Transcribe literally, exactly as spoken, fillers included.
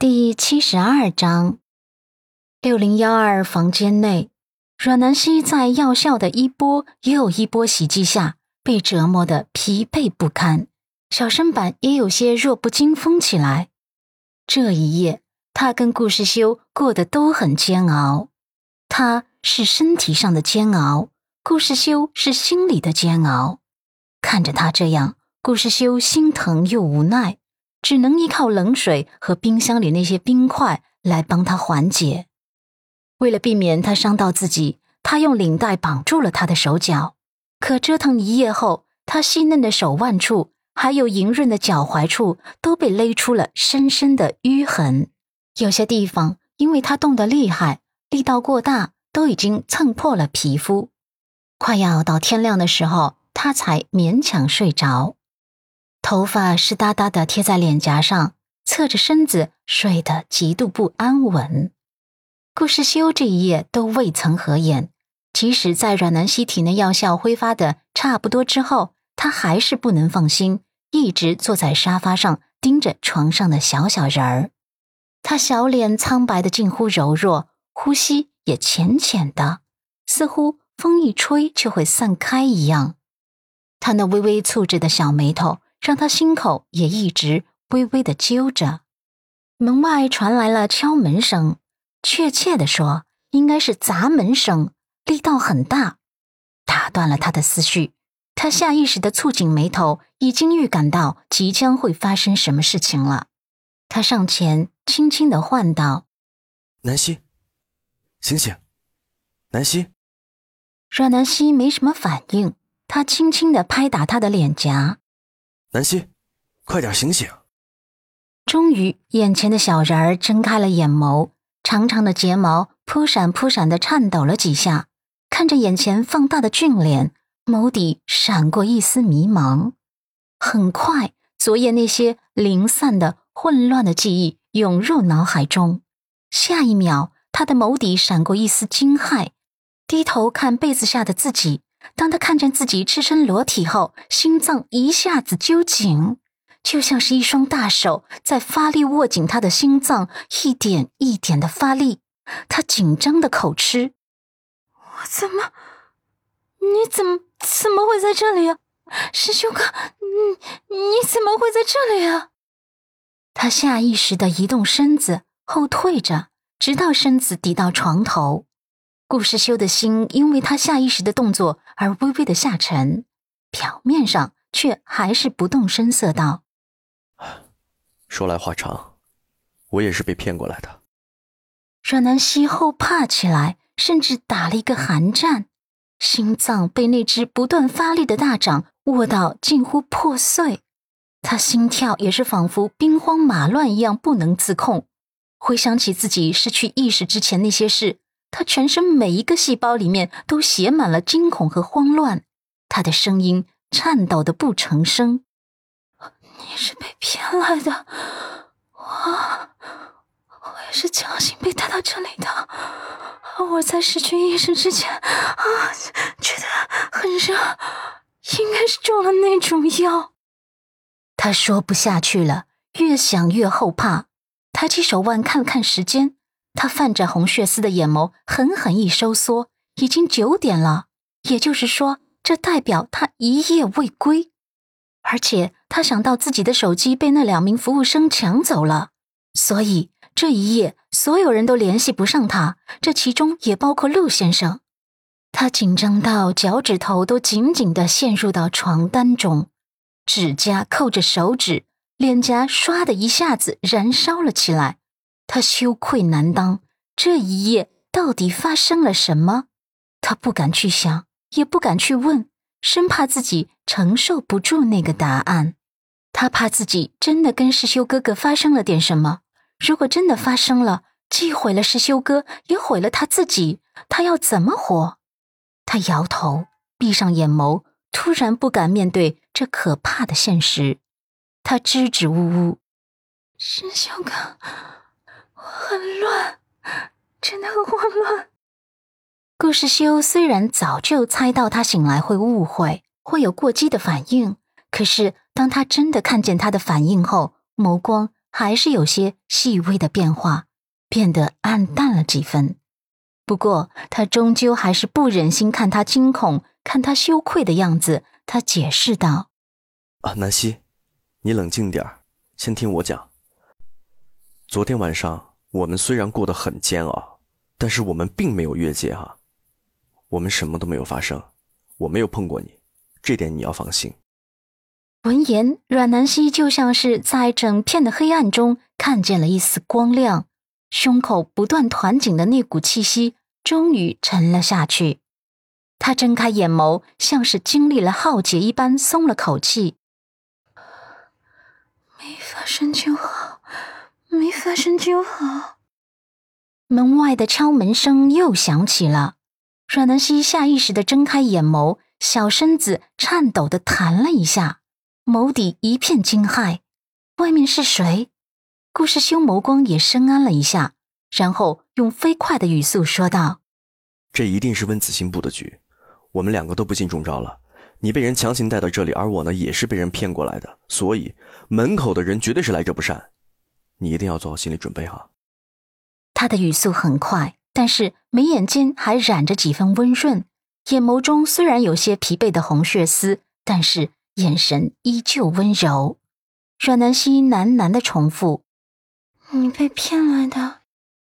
第七十二章六零一二房间内，阮南希在药效的一波又一波袭击下被折磨得疲惫不堪，小身板也有些弱不禁风起来。这一夜他跟顾世修过得都很煎熬，他是身体上的煎熬，顾世修是心里的煎熬。看着他这样，顾世修心疼又无奈，只能依靠冷水和冰箱里那些冰块来帮他缓解。为了避免他伤到自己，他用领带绑住了他的手脚，可折腾一夜后，他细嫩的手腕处还有莹润的脚踝处都被勒出了深深的淤痕，有些地方因为他动得厉害，力道过大，都已经蹭破了皮肤。快要到天亮的时候，他才勉强睡着，头发湿哒哒地贴在脸颊上，侧着身子睡得极度不安稳。顾世修这一夜都未曾合眼，即使在阮南希体内药效挥发的差不多之后，他还是不能放心，一直坐在沙发上盯着床上的小小人儿。他小脸苍白得近乎柔弱，呼吸也浅浅的，似乎风一吹就会散开一样。他那微微蹙着的小眉头让他心口也一直微微地揪着。门外传来了敲门声，确切地说应该是砸门声，力道很大，打断了他的思绪。他下意识地蹙紧眉头，已经预感到即将会发生什么事情了。他上前轻轻地唤道：南希，醒醒，南希。阮南希没什么反应，他轻轻地拍打他的脸颊：南希，快点醒醒。终于眼前的小人儿睁开了眼眸，长长的睫毛扑闪扑闪地颤抖了几下，看着眼前放大的俊脸，眸底闪过一丝迷茫。很快，昨夜那些零散的混乱的记忆涌入脑海中，下一秒他的眸底闪过一丝惊骇，低头看被子下的自己。当他看见自己赤身裸体后，心脏一下子揪紧，就像是一双大手在发力握紧他的心脏，一点一点的发力。他紧张的口吃：我怎么你怎么怎么会在这里啊？师兄哥，你你怎么会在这里啊？他下意识地移动身子，后退着，直到身子抵到床头。顾世修的心因为他下意识的动作而微微的下沉，表面上却还是不动声色道：说来话长，我也是被骗过来的。阮南希后怕起来，甚至打了一个寒战，心脏被那只不断发力的大掌握到近乎破碎，他心跳也是仿佛兵荒马乱一样不能自控。回想起自己失去意识之前那些事，他全身每一个细胞里面都写满了惊恐和慌乱，他的声音颤抖得不成声：你是被骗来的，我我也是强行被带到这里的。我在失去意识之前啊，觉得很热，应该是中了那种药。他说不下去了，越想越后怕，抬起手腕看了看时间，他泛着红血丝的眼眸狠狠一收缩，已经九点了，也就是说这代表他一夜未归。而且他想到自己的手机被那两名服务生抢走了，所以这一夜所有人都联系不上他，这其中也包括陆先生。他紧张到脚趾头都紧紧地陷入到床单中，指甲扣着手指，脸颊唰的一下子燃烧了起来。他羞愧难当，这一夜到底发生了什么？他不敢去想，也不敢去问，生怕自己承受不住那个答案。他怕自己真的跟师修哥哥发生了点什么，如果真的发生了，既毁了师修哥，也毁了他自己，他要怎么活？他摇头，闭上眼眸，突然不敢面对这可怕的现实。他支支吾吾：师修哥，我很乱，真的很混乱。顾世修虽然早就猜到他醒来会误会，会有过激的反应，可是当他真的看见他的反应后，眸光还是有些细微的变化，变得暗淡了几分。不过他终究还是不忍心看他惊恐，看他羞愧的样子，他解释道：啊，南希，你冷静点，先听我讲。昨天晚上我们虽然过得很煎熬，但是我们并没有越界啊，我们什么都没有发生，我没有碰过你，这点你要放心。闻言，阮南希就像是在整片的黑暗中看见了一丝光亮，胸口不断团紧的那股气息终于沉了下去。他睁开眼眸，像是经历了浩劫一般松了口气。没发生就好，没发生就好。门外的敲门声又响起了，阮南希下意识地睁开眼眸，小身子颤抖地弹了一下。眸底一片惊骇，外面是谁？顾世修眸光也深谙了一下，然后用飞快的语速说道：这一定是温子欣布的局，我们两个都不幸中招了，你被人强行带到这里，而我呢也是被人骗过来的，所以门口的人绝对是来者不善，你一定要做好心理准备哈。他的语速很快，但是眉眼间还染着几分温润，眼眸中虽然有些疲惫的红血丝，但是眼神依旧温柔。阮南希喃喃地重复：你被骗来的，